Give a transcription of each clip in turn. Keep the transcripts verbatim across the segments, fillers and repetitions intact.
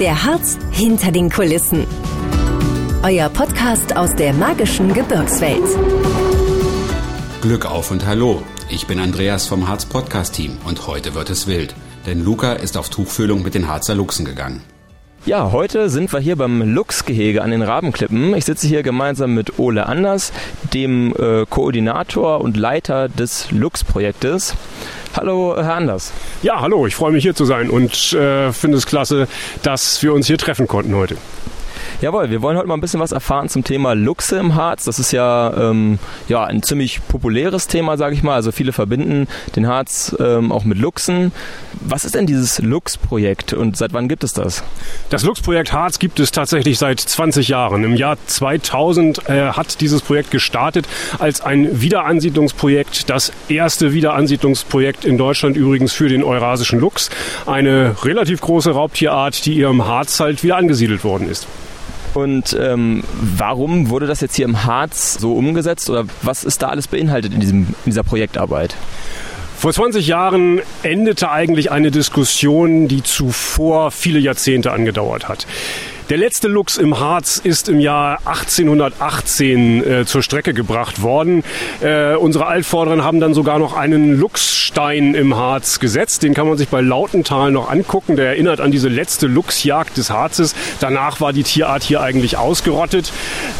Der Harz hinter den Kulissen. Euer Podcast aus der magischen Gebirgswelt. Glück auf und hallo. Ich bin Andreas vom Harz Podcast Team und heute wird es wild. Denn Luca ist auf Tuchfühlung mit den Harzer Luchsen gegangen. Ja, heute sind wir hier beim Luchsgehege an den Rabenklippen. Ich sitze hier gemeinsam mit Ole Anders, dem äh, Koordinator und Leiter des Luchsprojektes. Hallo, Herr Anders. Ja, hallo, ich freue mich hier zu sein und äh, finde es klasse, dass wir uns hier treffen konnten heute. Jawohl, wir wollen heute mal ein bisschen was erfahren zum Thema Luchse im Harz. Das ist ja, ähm, ja ein ziemlich populäres Thema, sage ich mal. Also viele verbinden den Harz ähm, auch mit Luchsen. Was ist denn dieses Luchsprojekt und seit wann gibt es das? Das Luchsprojekt Harz gibt es tatsächlich seit zwanzig Jahren. Im Jahr zweitausend äh, hat dieses Projekt gestartet als ein Wiederansiedlungsprojekt. Das erste Wiederansiedlungsprojekt in Deutschland übrigens für den eurasischen Luchs. Eine relativ große Raubtierart, die ihrem Harz halt wieder angesiedelt worden ist. Und ähm, warum wurde das jetzt hier im Harz so umgesetzt oder was ist da alles beinhaltet in, diesem, in dieser Projektarbeit? Vor zwanzig Jahren endete eigentlich eine Diskussion, die zuvor viele Jahrzehnte angedauert hat. Der letzte Luchs im Harz ist im Jahr achtzehnhundertachtzehn äh, zur Strecke gebracht worden. Äh, unsere Altvorderen haben dann sogar noch einen Luchsstein im Harz gesetzt. Den kann man sich bei Lautenthal noch angucken. Der erinnert an diese letzte Luchsjagd des Harzes. Danach war die Tierart hier eigentlich ausgerottet.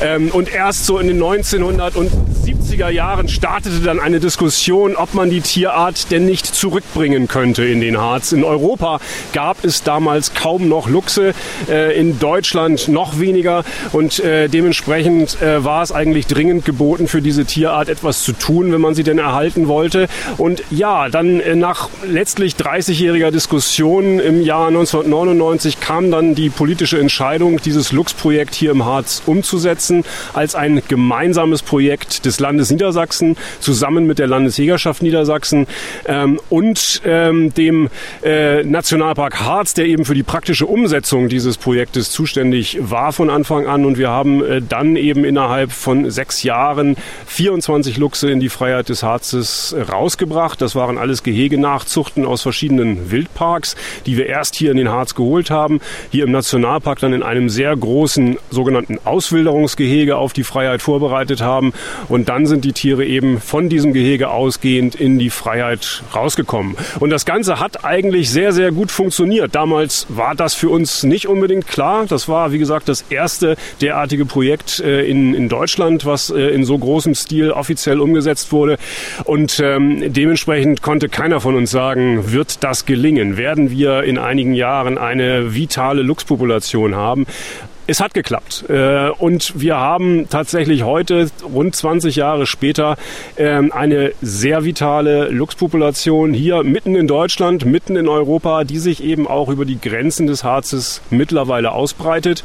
Ähm, und erst so in den neunzehnhundertsiebziger Jahren startete dann eine Diskussion, ob man die Tierart denn nicht zurückbringen könnte in den Harz. In Europa gab es damals kaum noch Luchse. Äh, in Deutschland Deutschland noch weniger und äh, dementsprechend äh, war es eigentlich dringend geboten, für diese Tierart etwas zu tun, wenn man sie denn erhalten wollte. Und ja, dann äh, nach letztlich dreißigjähriger Diskussion im Jahr neunzehnhundertneunundneunzig kam dann die politische Entscheidung, dieses Luchsprojekt hier im Harz umzusetzen, als ein gemeinsames Projekt des Landes Niedersachsen, zusammen mit der Landesjägerschaft Niedersachsen ähm, und ähm, dem äh, Nationalpark Harz, der eben für die praktische Umsetzung dieses Projektes zuständig war von Anfang an, und wir haben dann eben innerhalb von sechs Jahren vierundzwanzig Luchse in die Freiheit des Harzes rausgebracht. Das waren alles Gehegenachzuchten aus verschiedenen Wildparks, die wir erst hier in den Harz geholt haben, hier im Nationalpark dann in einem sehr großen sogenannten Auswilderungsgehege auf die Freiheit vorbereitet haben, und dann sind die Tiere eben von diesem Gehege ausgehend in die Freiheit rausgekommen. Und das Ganze hat eigentlich sehr, sehr gut funktioniert. Damals war das für uns nicht unbedingt klar. Das war, wie gesagt, das erste derartige Projekt äh, in, in Deutschland, was äh, in so großem Stil offiziell umgesetzt wurde. Und ähm, dementsprechend konnte keiner von uns sagen, wird das gelingen? Werden wir in einigen Jahren eine vitale Luchspopulation haben? Es hat geklappt und wir haben tatsächlich heute, rund zwanzig Jahre später, eine sehr vitale Luchspopulation hier mitten in Deutschland, mitten in Europa, die sich eben auch über die Grenzen des Harzes mittlerweile ausbreitet.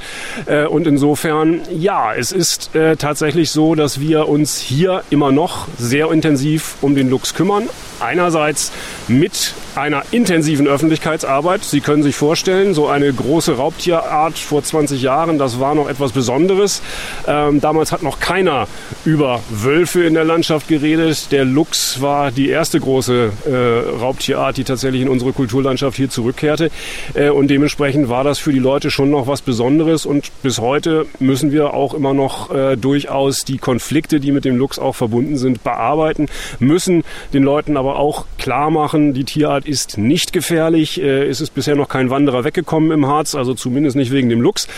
Und insofern, ja, es ist tatsächlich so, dass wir uns hier immer noch sehr intensiv um den Luchs kümmern. Einerseits mit einer intensiven Öffentlichkeitsarbeit. Sie können sich vorstellen, so eine große Raubtierart vor zwanzig Jahren, das war noch etwas Besonderes. Ähm, damals hat noch keiner über Wölfe in der Landschaft geredet. Der Luchs war die erste große äh, Raubtierart, die tatsächlich in unsere Kulturlandschaft hier zurückkehrte. Äh, und dementsprechend war das für die Leute schon noch was Besonderes. Und bis heute müssen wir auch immer noch äh, durchaus die Konflikte, die mit dem Luchs auch verbunden sind, bearbeiten. Müssen den Leuten aber auch klar machen, die Tierart ist nicht gefährlich. Äh, es ist bisher noch kein Wanderer weggekommen im Harz, also zumindest nicht wegen dem Luchs.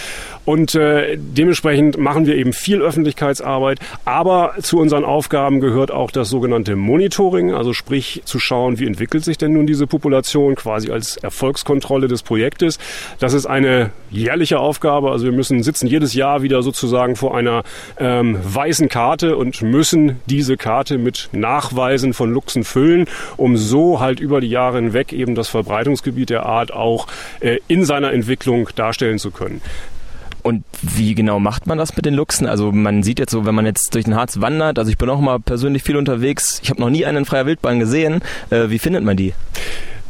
Und äh, dementsprechend machen wir eben viel Öffentlichkeitsarbeit, aber zu unseren Aufgaben gehört auch das sogenannte Monitoring, also sprich zu schauen, wie entwickelt sich denn nun diese Population, quasi als Erfolgskontrolle des Projektes. Das ist eine jährliche Aufgabe, also wir müssen sitzen jedes Jahr wieder sozusagen vor einer ähm, weißen Karte und müssen diese Karte mit Nachweisen von Luchsen füllen, um so halt über die Jahre hinweg eben das Verbreitungsgebiet der Art auch äh, in seiner Entwicklung darstellen zu können. Und wie genau macht man das mit den Luchsen? Also man sieht jetzt so, wenn man jetzt durch den Harz wandert, also ich bin auch mal persönlich viel unterwegs, ich habe noch nie einen in freier Wildbahn gesehen. Äh, wie findet man die?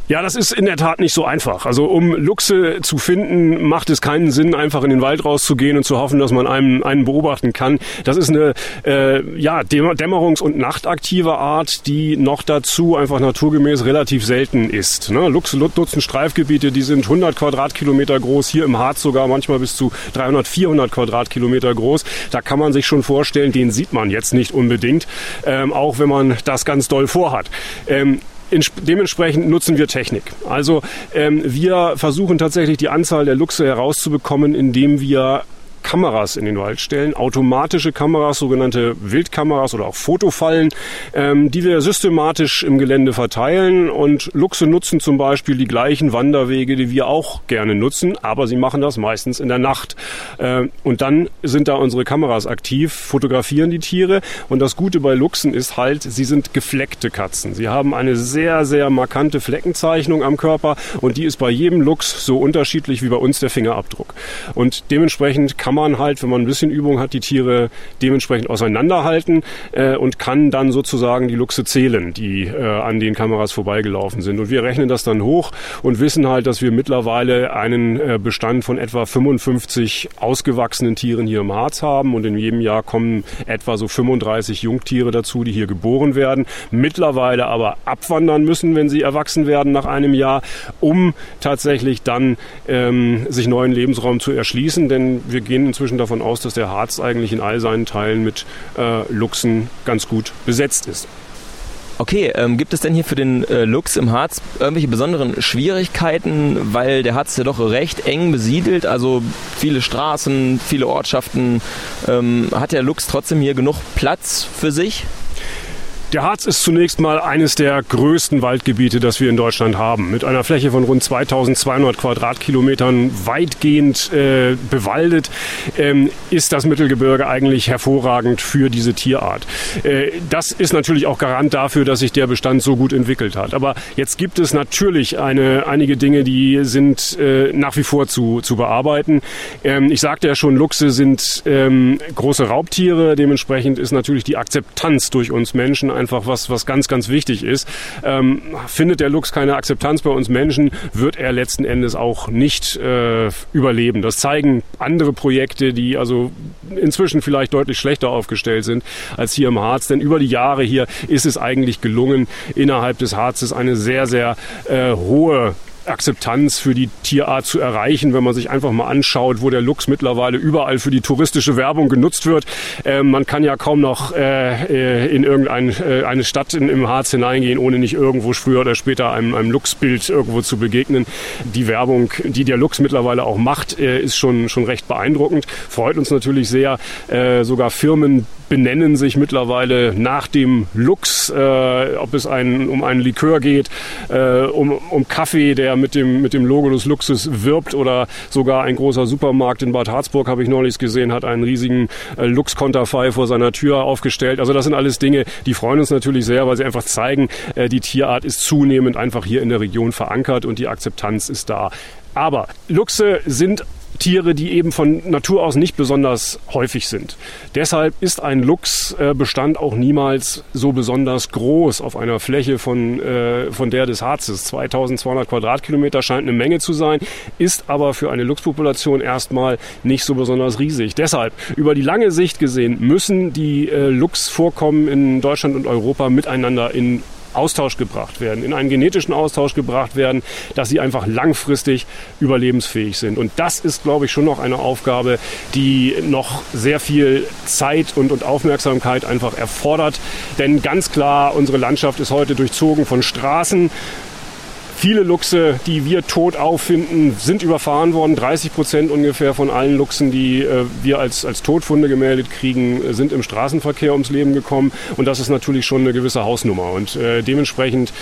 Ja, das ist in der Tat nicht so einfach. Also um Luchse zu finden, macht es keinen Sinn, einfach in den Wald rauszugehen und zu hoffen, dass man einen, einen beobachten kann. Das ist eine äh, ja, dämmerungs- und nachtaktive Art, die noch dazu einfach naturgemäß relativ selten ist. Ne? Luchse nutzen Streifgebiete, die sind hundert Quadratkilometer groß, hier im Harz sogar manchmal bis zu dreihundert, vierhundert Quadratkilometer groß. Da kann man sich schon vorstellen, den sieht man jetzt nicht unbedingt, ähm, auch wenn man das ganz doll vorhat. Ähm, In, dementsprechend nutzen wir Technik. Also ähm, wir versuchen tatsächlich die Anzahl der Luchse herauszubekommen, indem wir Kameras in den Wald stellen, automatische Kameras, sogenannte Wildkameras oder auch Fotofallen, ähm, die wir systematisch im Gelände verteilen. Und Luchse nutzen zum Beispiel die gleichen Wanderwege, die wir auch gerne nutzen, aber sie machen das meistens in der Nacht. Ähm, und dann sind da unsere Kameras aktiv, fotografieren die Tiere. Und das Gute bei Luchsen ist halt, sie sind gefleckte Katzen. Sie haben eine sehr, sehr markante Fleckenzeichnung am Körper und die ist bei jedem Luchs so unterschiedlich wie bei uns der Fingerabdruck. Und dementsprechend kann man man halt, wenn man ein bisschen Übung hat, die Tiere dementsprechend auseinanderhalten äh, und kann dann sozusagen die Luchse zählen, die äh, an den Kameras vorbeigelaufen sind. Und wir rechnen das dann hoch und wissen halt, dass wir mittlerweile einen äh, Bestand von etwa fünfundfünfzig ausgewachsenen Tieren hier im Harz haben und in jedem Jahr kommen etwa so fünfunddreißig Jungtiere dazu, die hier geboren werden, mittlerweile aber abwandern müssen, wenn sie erwachsen werden nach einem Jahr, um tatsächlich dann ähm, sich neuen Lebensraum zu erschließen, denn wir gehen inzwischen davon aus, dass der Harz eigentlich in all seinen Teilen mit äh, Luchsen ganz gut besetzt ist. Okay, ähm, gibt es denn hier für den äh, Luchs im Harz irgendwelche besonderen Schwierigkeiten, weil der Harz ja doch recht eng besiedelt, also viele Straßen, viele Ortschaften. Ähm, hat der Luchs trotzdem hier genug Platz für sich? Der Harz ist zunächst mal eines der größten Waldgebiete, das wir in Deutschland haben. Mit einer Fläche von rund zweitausendzweihundert Quadratkilometern weitgehend äh, bewaldet, ähm, ist das Mittelgebirge eigentlich hervorragend für diese Tierart. Äh, das ist natürlich auch Garant dafür, dass sich der Bestand so gut entwickelt hat. Aber jetzt gibt es natürlich eine, einige Dinge, die sind äh, nach wie vor zu, zu bearbeiten. Ähm, ich sagte ja schon, Luchse sind ähm, große Raubtiere. Dementsprechend ist natürlich die Akzeptanz durch uns Menschen einfach was, was ganz, ganz wichtig ist. Ähm, findet der Luchs keine Akzeptanz bei uns Menschen, wird er letzten Endes auch nicht äh, überleben. Das zeigen andere Projekte, die also inzwischen vielleicht deutlich schlechter aufgestellt sind als hier im Harz. Denn über die Jahre hier ist es eigentlich gelungen, innerhalb des Harzes eine sehr, sehr äh, hohe Akzeptanz für die Tierart zu erreichen, wenn man sich einfach mal anschaut, wo der Luchs mittlerweile überall für die touristische Werbung genutzt wird. Äh, man kann ja kaum noch äh, in irgendeine äh, eine Stadt in, im Harz hineingehen, ohne nicht irgendwo früher oder später einem, einem Luchsbild irgendwo zu begegnen. Die Werbung, die der Luchs mittlerweile auch macht, äh, ist schon, schon recht beeindruckend. Freut uns natürlich sehr, äh, sogar Firmen benennen sich mittlerweile nach dem Luchs, äh, ob es ein, um einen Likör geht, äh, um, um Kaffee, der mit dem, mit dem Logo des Luchses wirbt, oder sogar ein großer Supermarkt in Bad Harzburg, habe ich neulich gesehen, hat einen riesigen äh, Luchskonterfei vor seiner Tür aufgestellt. Also das sind alles Dinge, die freuen uns natürlich sehr, weil sie einfach zeigen, äh, die Tierart ist zunehmend einfach hier in der Region verankert und die Akzeptanz ist da. Aber Luchse sind Tiere, die eben von Natur aus nicht besonders häufig sind. Deshalb ist ein Luchsbestand auch niemals so besonders groß auf einer Fläche von, äh, von der des Harzes. zweitausendzweihundert Quadratkilometer scheint eine Menge zu sein, ist aber für eine Luchspopulation erstmal nicht so besonders riesig. Deshalb, über die lange Sicht gesehen, müssen die äh, Luchsvorkommen in Deutschland und Europa miteinander in Austausch gebracht werden, in einen genetischen Austausch gebracht werden, dass sie einfach langfristig überlebensfähig sind. Und das ist, glaube ich, schon noch eine Aufgabe, die noch sehr viel Zeit und, und Aufmerksamkeit einfach erfordert. Denn ganz klar, unsere Landschaft ist heute durchzogen von Straßen. Viele Luchse, die wir tot auffinden, sind überfahren worden. dreißig Prozent ungefähr von allen Luchsen, die äh, wir als, als Todfunde gemeldet kriegen, sind im Straßenverkehr ums Leben gekommen. Und das ist natürlich schon eine gewisse Hausnummer. Und äh, dementsprechend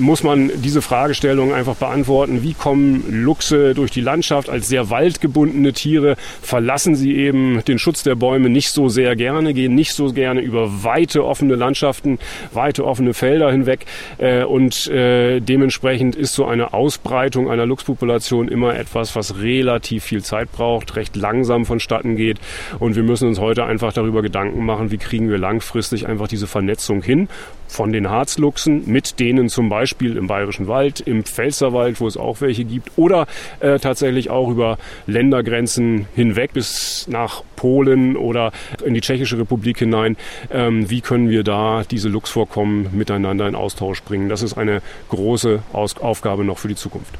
muss man diese Fragestellung einfach beantworten. Wie kommen Luchse durch die Landschaft als sehr waldgebundene Tiere? Verlassen sie eben den Schutz der Bäume nicht so sehr gerne, gehen nicht so gerne über weite offene Landschaften, weite offene Felder hinweg. Äh, und äh, dementsprechend ist so eine Ausbreitung einer Luchspopulation immer etwas, was relativ viel Zeit braucht, recht langsam vonstatten geht. Und wir müssen uns heute einfach darüber Gedanken machen, wie kriegen wir langfristig einfach diese Vernetzung hin von den Harzluchsen mit denen zum Beispiel im Bayerischen Wald, im Pfälzerwald, wo es auch welche gibt, oder äh, tatsächlich auch über Ländergrenzen hinweg bis nach Polen oder in die Tschechische Republik hinein. Ähm, wie können wir da diese Luchsvorkommen miteinander in Austausch bringen? Das ist eine große Aus- Aufgabe noch für die Zukunft.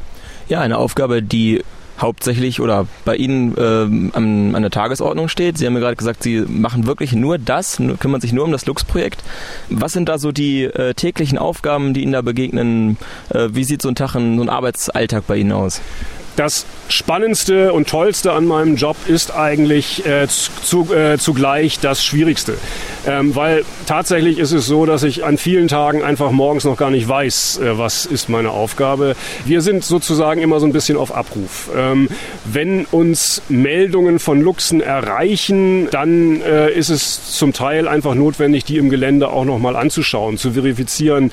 Ja, eine Aufgabe, die hauptsächlich oder bei Ihnen ähm, an, an der Tagesordnung steht. Sie haben mir gerade gesagt, Sie machen wirklich nur das, kümmern sich nur um das Luchsprojekt. Was sind da so die äh, täglichen Aufgaben, die Ihnen da begegnen? Äh, wie sieht so ein Tag, in, so ein Arbeitsalltag bei Ihnen aus? Das Spannendste und Tollste an meinem Job ist eigentlich äh, zu, äh, zugleich das Schwierigste. Ähm, weil tatsächlich ist es so, dass ich an vielen Tagen einfach morgens noch gar nicht weiß, äh, was ist meine Aufgabe. Wir sind sozusagen immer so ein bisschen auf Abruf. Ähm, wenn uns Meldungen von Luchsen erreichen, dann äh, ist es zum Teil einfach notwendig, die im Gelände auch nochmal anzuschauen, zu verifizieren,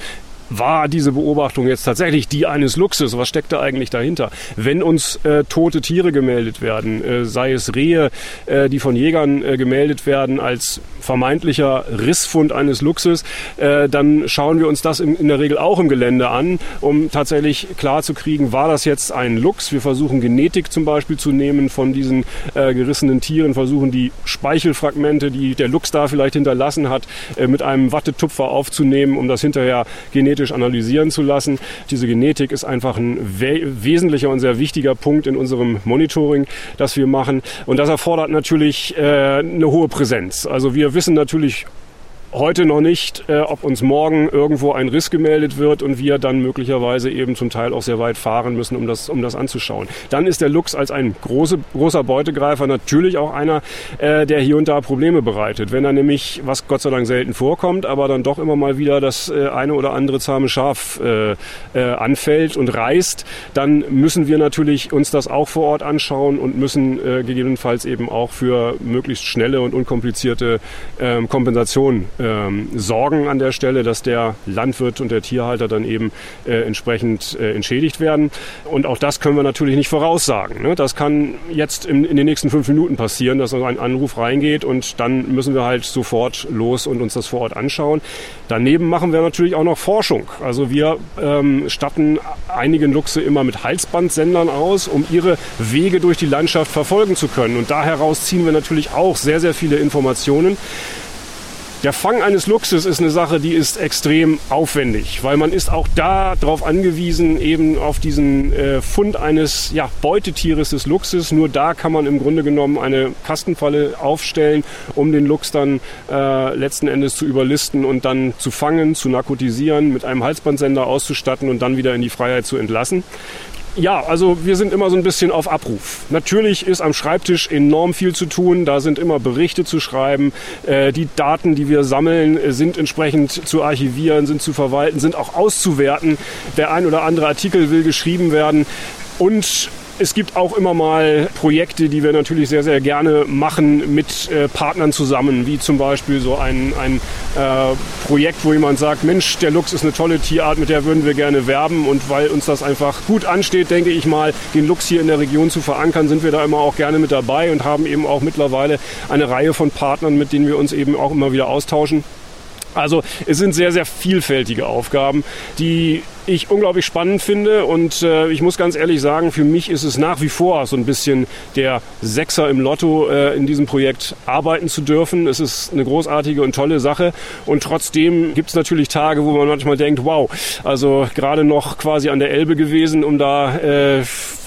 war diese Beobachtung jetzt tatsächlich die eines Luchses? Was steckt da eigentlich dahinter? Wenn uns äh, tote Tiere gemeldet werden, äh, sei es Rehe, äh, die von Jägern äh, gemeldet werden als vermeintlicher Rissfund eines Luchses, äh, dann schauen wir uns das in, in der Regel auch im Gelände an, um tatsächlich klarzukriegen, war das jetzt ein Luchs? Wir versuchen Genetik zum Beispiel zu nehmen von diesen äh, gerissenen Tieren, versuchen die Speichelfragmente, die der Luchs da vielleicht hinterlassen hat, äh, mit einem Wattetupfer aufzunehmen, um das hinterher genetisch analysieren zu lassen. Diese Genetik ist einfach ein we- wesentlicher und sehr wichtiger Punkt in unserem Monitoring, das wir machen. Und das erfordert natürlich äh, eine hohe Präsenz. Also wir wissen natürlich heute noch nicht, äh, ob uns morgen irgendwo ein Riss gemeldet wird und wir dann möglicherweise eben zum Teil auch sehr weit fahren müssen, um das, um das anzuschauen. Dann ist der Luchs als ein große, großer Beutegreifer natürlich auch einer, äh, der hier und da Probleme bereitet. Wenn er nämlich, was Gott sei Dank selten vorkommt, aber dann doch immer mal wieder das äh, eine oder andere zahme Schaf äh, äh, anfällt und reißt, dann müssen wir natürlich uns das auch vor Ort anschauen und müssen äh, gegebenenfalls eben auch für möglichst schnelle und unkomplizierte äh, Kompensation Ähm, sorgen an der Stelle, dass der Landwirt und der Tierhalter dann eben äh, entsprechend äh, entschädigt werden. Und auch das können wir natürlich nicht voraussagen, ne? Das kann jetzt in, in den nächsten fünf Minuten passieren, dass ein Anruf reingeht und dann müssen wir halt sofort los und uns das vor Ort anschauen. Daneben machen wir natürlich auch noch Forschung. Also wir ähm, statten einigen Luchse immer mit Halsbandsendern aus, um ihre Wege durch die Landschaft verfolgen zu können. Und da heraus ziehen wir natürlich auch sehr, sehr viele Informationen. Der Fang eines Luchses ist eine Sache, die ist extrem aufwendig, weil man ist auch da drauf angewiesen, eben auf diesen äh, Fund eines ja, Beutetieres des Luchses. Nur da kann man im Grunde genommen eine Kastenfalle aufstellen, um den Luchs dann äh, letzten Endes zu überlisten und dann zu fangen, zu narkotisieren, mit einem Halsbandsender auszustatten und dann wieder in die Freiheit zu entlassen. Ja, also wir sind immer so ein bisschen auf Abruf. Natürlich ist am Schreibtisch enorm viel zu tun. Da sind immer Berichte zu schreiben. Äh, die Daten, die wir sammeln, sind entsprechend zu archivieren, sind zu verwalten, sind auch auszuwerten. Der ein oder andere Artikel will geschrieben werden. Und es gibt auch immer mal Projekte, die wir natürlich sehr, sehr gerne machen mit äh, Partnern zusammen, wie zum Beispiel so ein, ein äh, Projekt, wo jemand sagt, Mensch, der Luchs ist eine tolle Tierart, mit der würden wir gerne werben. Und weil uns das einfach gut ansteht, denke ich mal, den Luchs hier in der Region zu verankern, sind wir da immer auch gerne mit dabei und haben eben auch mittlerweile eine Reihe von Partnern, mit denen wir uns eben auch immer wieder austauschen. Also es sind sehr, sehr vielfältige Aufgaben, die ich unglaublich spannend finde und äh, ich muss ganz ehrlich sagen, für mich ist es nach wie vor so ein bisschen der Sechser im Lotto, äh, in diesem Projekt arbeiten zu dürfen. Es ist eine großartige und tolle Sache und trotzdem gibt es natürlich Tage, wo man manchmal denkt, wow, also gerade noch quasi an der Elbe gewesen, um da äh,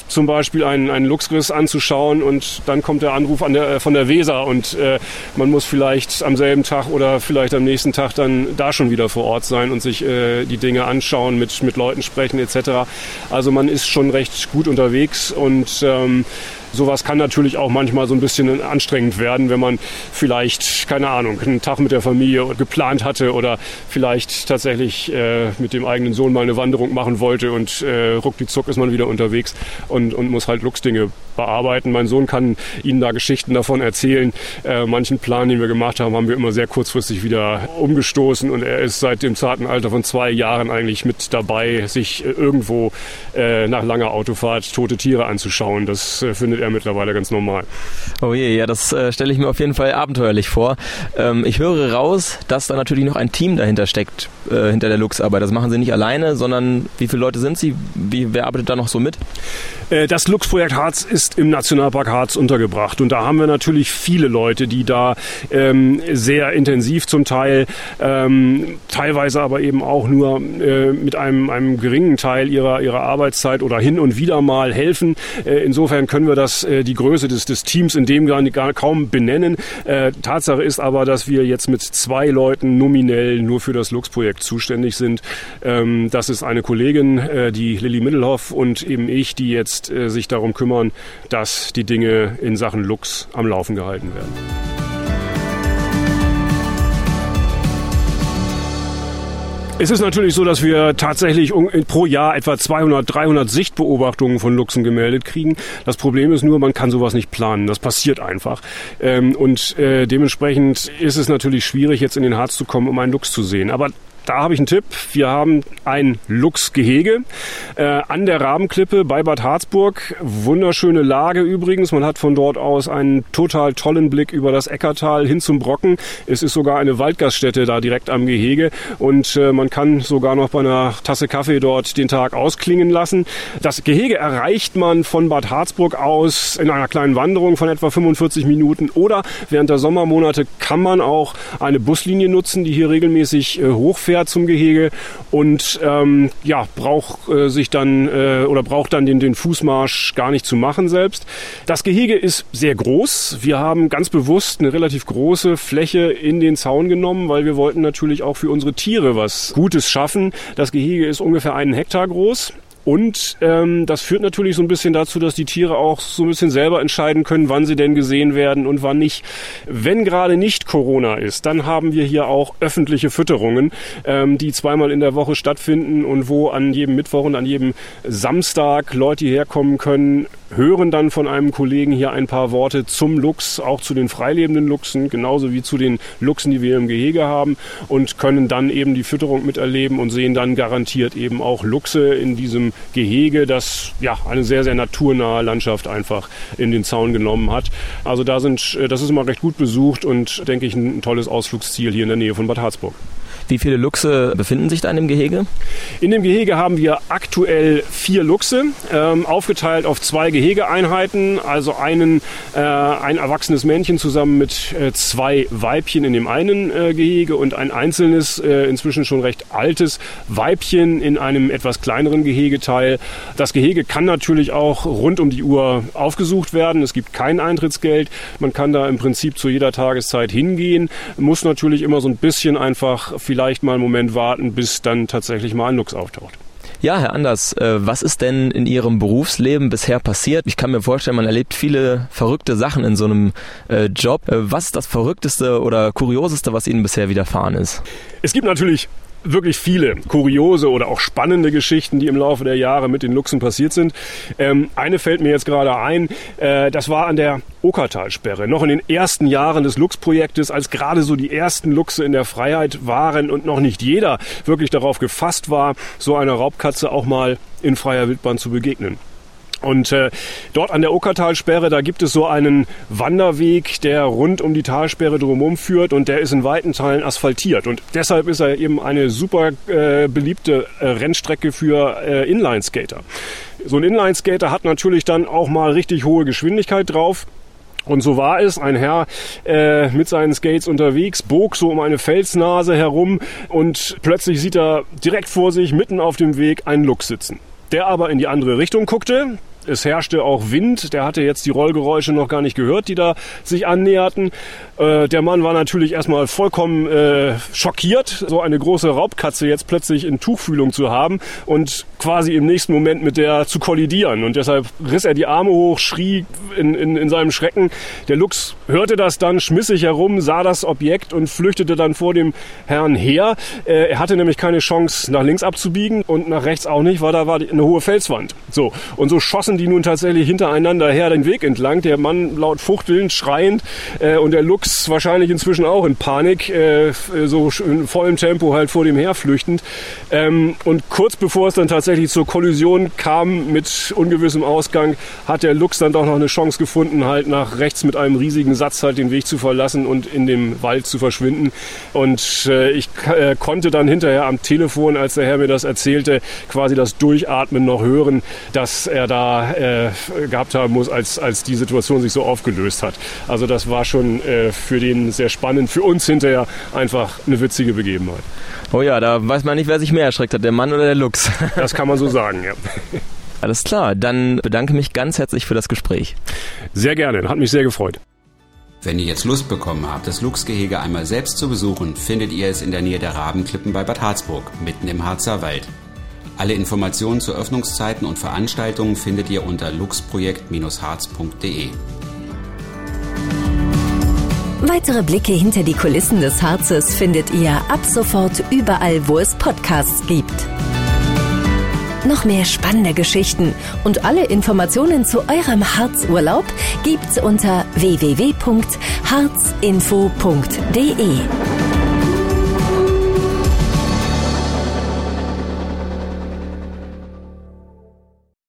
zum Beispiel einen, einen Luchsriss anzuschauen und dann kommt der Anruf an der, von der Weser und äh, man muss vielleicht am selben Tag oder vielleicht am nächsten Tag dann da schon wieder vor Ort sein und sich äh, die Dinge anschauen, mit, mit Leuten sprechen et cetera. Also man ist schon recht gut unterwegs und ähm, sowas kann natürlich auch manchmal so ein bisschen anstrengend werden, wenn man vielleicht, keine Ahnung, einen Tag mit der Familie geplant hatte oder vielleicht tatsächlich äh, mit dem eigenen Sohn mal eine Wanderung machen wollte und äh, ruckzuck ist man wieder unterwegs und, und muss halt Luchsdinge bearbeiten. Mein Sohn kann Ihnen da Geschichten davon erzählen. Äh, manchen Plan, den wir gemacht haben, haben wir immer sehr kurzfristig wieder umgestoßen. Und er ist seit dem zarten Alter von zwei Jahren eigentlich mit dabei, sich irgendwo äh, nach langer Autofahrt tote Tiere anzuschauen. Das äh, findet er mittlerweile ganz normal. Oh je, ja, das äh, stelle ich mir auf jeden Fall abenteuerlich vor. Ähm, ich höre raus, dass da natürlich noch ein Team dahinter steckt, äh, hinter der Luchsarbeit. Das machen Sie nicht alleine, sondern wie viele Leute sind Sie? Wie, wer arbeitet da noch so mit? Äh, das Luchsprojekt Harz ist im Nationalpark Harz untergebracht. Und da haben wir natürlich viele Leute, die da ähm, sehr intensiv zum Teil, ähm, teilweise aber eben auch nur äh, mit einem, einem geringen Teil ihrer, ihrer Arbeitszeit oder hin und wieder mal helfen. Äh, insofern können wir das, äh, die Größe des, des Teams in dem gar, gar kaum benennen. Äh, Tatsache ist aber, dass wir jetzt mit zwei Leuten nominell nur für das Luchsprojekt zuständig sind. Ähm, das ist eine Kollegin, äh, die Lilly Middelhoff, und eben ich, die jetzt äh, sich darum kümmern, dass die Dinge in Sachen Luchs am Laufen gehalten werden. Es ist natürlich so, dass wir tatsächlich pro Jahr etwa zweihundert, dreihundert Sichtbeobachtungen von Luchsen gemeldet kriegen. Das Problem ist nur, man kann sowas nicht planen. Das passiert einfach. Und dementsprechend ist es natürlich schwierig, jetzt in den Harz zu kommen, um einen Luchs zu sehen. Aber da habe ich einen Tipp. Wir haben ein Luchsgehege äh, an der Rabenklippe bei Bad Harzburg. Wunderschöne Lage übrigens. Man hat von dort aus einen total tollen Blick über das Eckertal hin zum Brocken. Es ist sogar eine Waldgaststätte da direkt am Gehege. Und äh, man kann sogar noch bei einer Tasse Kaffee dort den Tag ausklingen lassen. Das Gehege erreicht man von Bad Harzburg aus in einer kleinen Wanderung von etwa fünfundvierzig Minuten. Oder während der Sommermonate kann man auch eine Buslinie nutzen, die hier regelmäßig äh, hochfährt zum Gehege, und ähm, ja, braucht äh, sich dann äh, oder braucht dann den, den Fußmarsch gar nicht zu machen selbst. Das Gehege ist sehr groß. Wir haben ganz bewusst eine relativ große Fläche in den Zaun genommen, weil wir wollten natürlich auch für unsere Tiere was Gutes schaffen. Das Gehege ist ungefähr einen Hektar groß. Und ähm, das führt natürlich so ein bisschen dazu, dass die Tiere auch so ein bisschen selber entscheiden können, wann sie denn gesehen werden und wann nicht. Wenn gerade nicht Corona ist, dann haben wir hier auch öffentliche Fütterungen, ähm, die zweimal in der Woche stattfinden und wo an jedem Mittwoch und an jedem Samstag Leute hierher kommen können, hören dann von einem Kollegen hier ein paar Worte zum Luchs, auch zu den freilebenden Luchsen, genauso wie zu den Luchsen, die wir im Gehege haben, und können dann eben die Fütterung miterleben und sehen dann garantiert eben auch Luchse in diesem Gehege, das ja eine sehr, sehr naturnahe Landschaft einfach in den Zaun genommen hat. Also da sind, das ist immer recht gut besucht und, denke ich, ein tolles Ausflugsziel hier in der Nähe von Bad Harzburg. Wie viele Luchse befinden sich da in dem Gehege? In dem Gehege haben wir aktuell vier Luchse, ähm, aufgeteilt auf zwei Gehegeeinheiten, also einen, äh, ein erwachsenes Männchen zusammen mit äh, zwei Weibchen in dem einen äh, Gehege und ein einzelnes, äh, inzwischen schon recht altes Weibchen in einem etwas kleineren Gehegeteil. Das Gehege kann natürlich auch rund um die Uhr aufgesucht werden. Es gibt kein Eintrittsgeld. Man kann da im Prinzip zu jeder Tageszeit hingehen, muss natürlich immer so ein bisschen einfach viel vielleicht mal einen Moment warten, bis dann tatsächlich mal ein Luchs auftaucht. Ja, Herr Anders, was ist denn in Ihrem Berufsleben bisher passiert? Ich kann mir vorstellen, man erlebt viele verrückte Sachen in so einem Job. Was ist das Verrückteste oder Kurioseste, was Ihnen bisher widerfahren ist? Es gibt natürlich wirklich viele kuriose oder auch spannende Geschichten, die im Laufe der Jahre mit den Luchsen passiert sind. Ähm, eine fällt mir jetzt gerade ein. Äh, das war an der Okertalsperre. Noch in den ersten Jahren des Luchsprojektes, als gerade so die ersten Luchse in der Freiheit waren und noch nicht jeder wirklich darauf gefasst war, so einer Raubkatze auch mal in freier Wildbahn zu begegnen. Und äh, dort an der Okertalsperre, da gibt es so einen Wanderweg, der rund um die Talsperre drumherum führt, und der ist in weiten Teilen asphaltiert. Und deshalb ist er eben eine super äh, beliebte äh, Rennstrecke für äh, Inlineskater. So ein Inlineskater hat natürlich dann auch mal richtig hohe Geschwindigkeit drauf. Und so war es, ein Herr äh, mit seinen Skates unterwegs, bog so um eine Felsnase herum, und plötzlich sieht er direkt vor sich, mitten auf dem Weg, einen Luchs sitzen, der aber in die andere Richtung guckte. Es herrschte auch Wind, der hatte jetzt die Rollgeräusche noch gar nicht gehört, die da sich annäherten. Äh, der Mann war natürlich erstmal vollkommen äh, schockiert, so eine große Raubkatze jetzt plötzlich in Tuchfühlung zu haben und quasi im nächsten Moment mit der zu kollidieren. Und deshalb riss er die Arme hoch, schrie in, in, in seinem Schrecken. Der Luchs hörte das dann, schmiss sich herum, sah das Objekt und flüchtete dann vor dem Herrn her. Äh, er hatte nämlich keine Chance, nach links abzubiegen und nach rechts auch nicht, weil da war die, eine hohe Felswand. So, und so schossen rasen die nun tatsächlich hintereinander her den Weg entlang. Der Mann laut fuchtelnd, schreiend äh, und der Luchs wahrscheinlich inzwischen auch in Panik, äh, so in vollem Tempo halt vor dem her flüchtend. Ähm, und kurz bevor es dann tatsächlich zur Kollision kam mit ungewissem Ausgang, hat der Luchs dann doch noch eine Chance gefunden, halt nach rechts mit einem riesigen Satz halt den Weg zu verlassen und in dem Wald zu verschwinden. Und äh, ich äh, konnte dann hinterher am Telefon, als der Herr mir das erzählte, quasi das Durchatmen noch hören, dass er da äh, gehabt haben muss, als, als die Situation sich so aufgelöst hat. Also das war schon äh, für den sehr spannend, für uns hinterher einfach eine witzige Begebenheit. Oh ja, da weiß man nicht, wer sich mehr erschreckt hat, der Mann oder der Luchs. Das kann man so sagen, ja. Alles klar, dann bedanke mich ganz herzlich für das Gespräch. Sehr gerne, hat mich sehr gefreut. Wenn ihr jetzt Lust bekommen habt, das Luchsgehege einmal selbst zu besuchen, findet ihr es in der Nähe der Rabenklippen bei Bad Harzburg, mitten im Harzer Wald. Alle Informationen zu Öffnungszeiten und Veranstaltungen findet ihr unter luchsprojekt dash harz punkt de. Weitere Blicke hinter die Kulissen des Harzes findet ihr ab sofort überall, wo es Podcasts gibt. Noch mehr spannende Geschichten und alle Informationen zu eurem Harzurlaub gibt's unter w w w punkt harzinfo punkt de.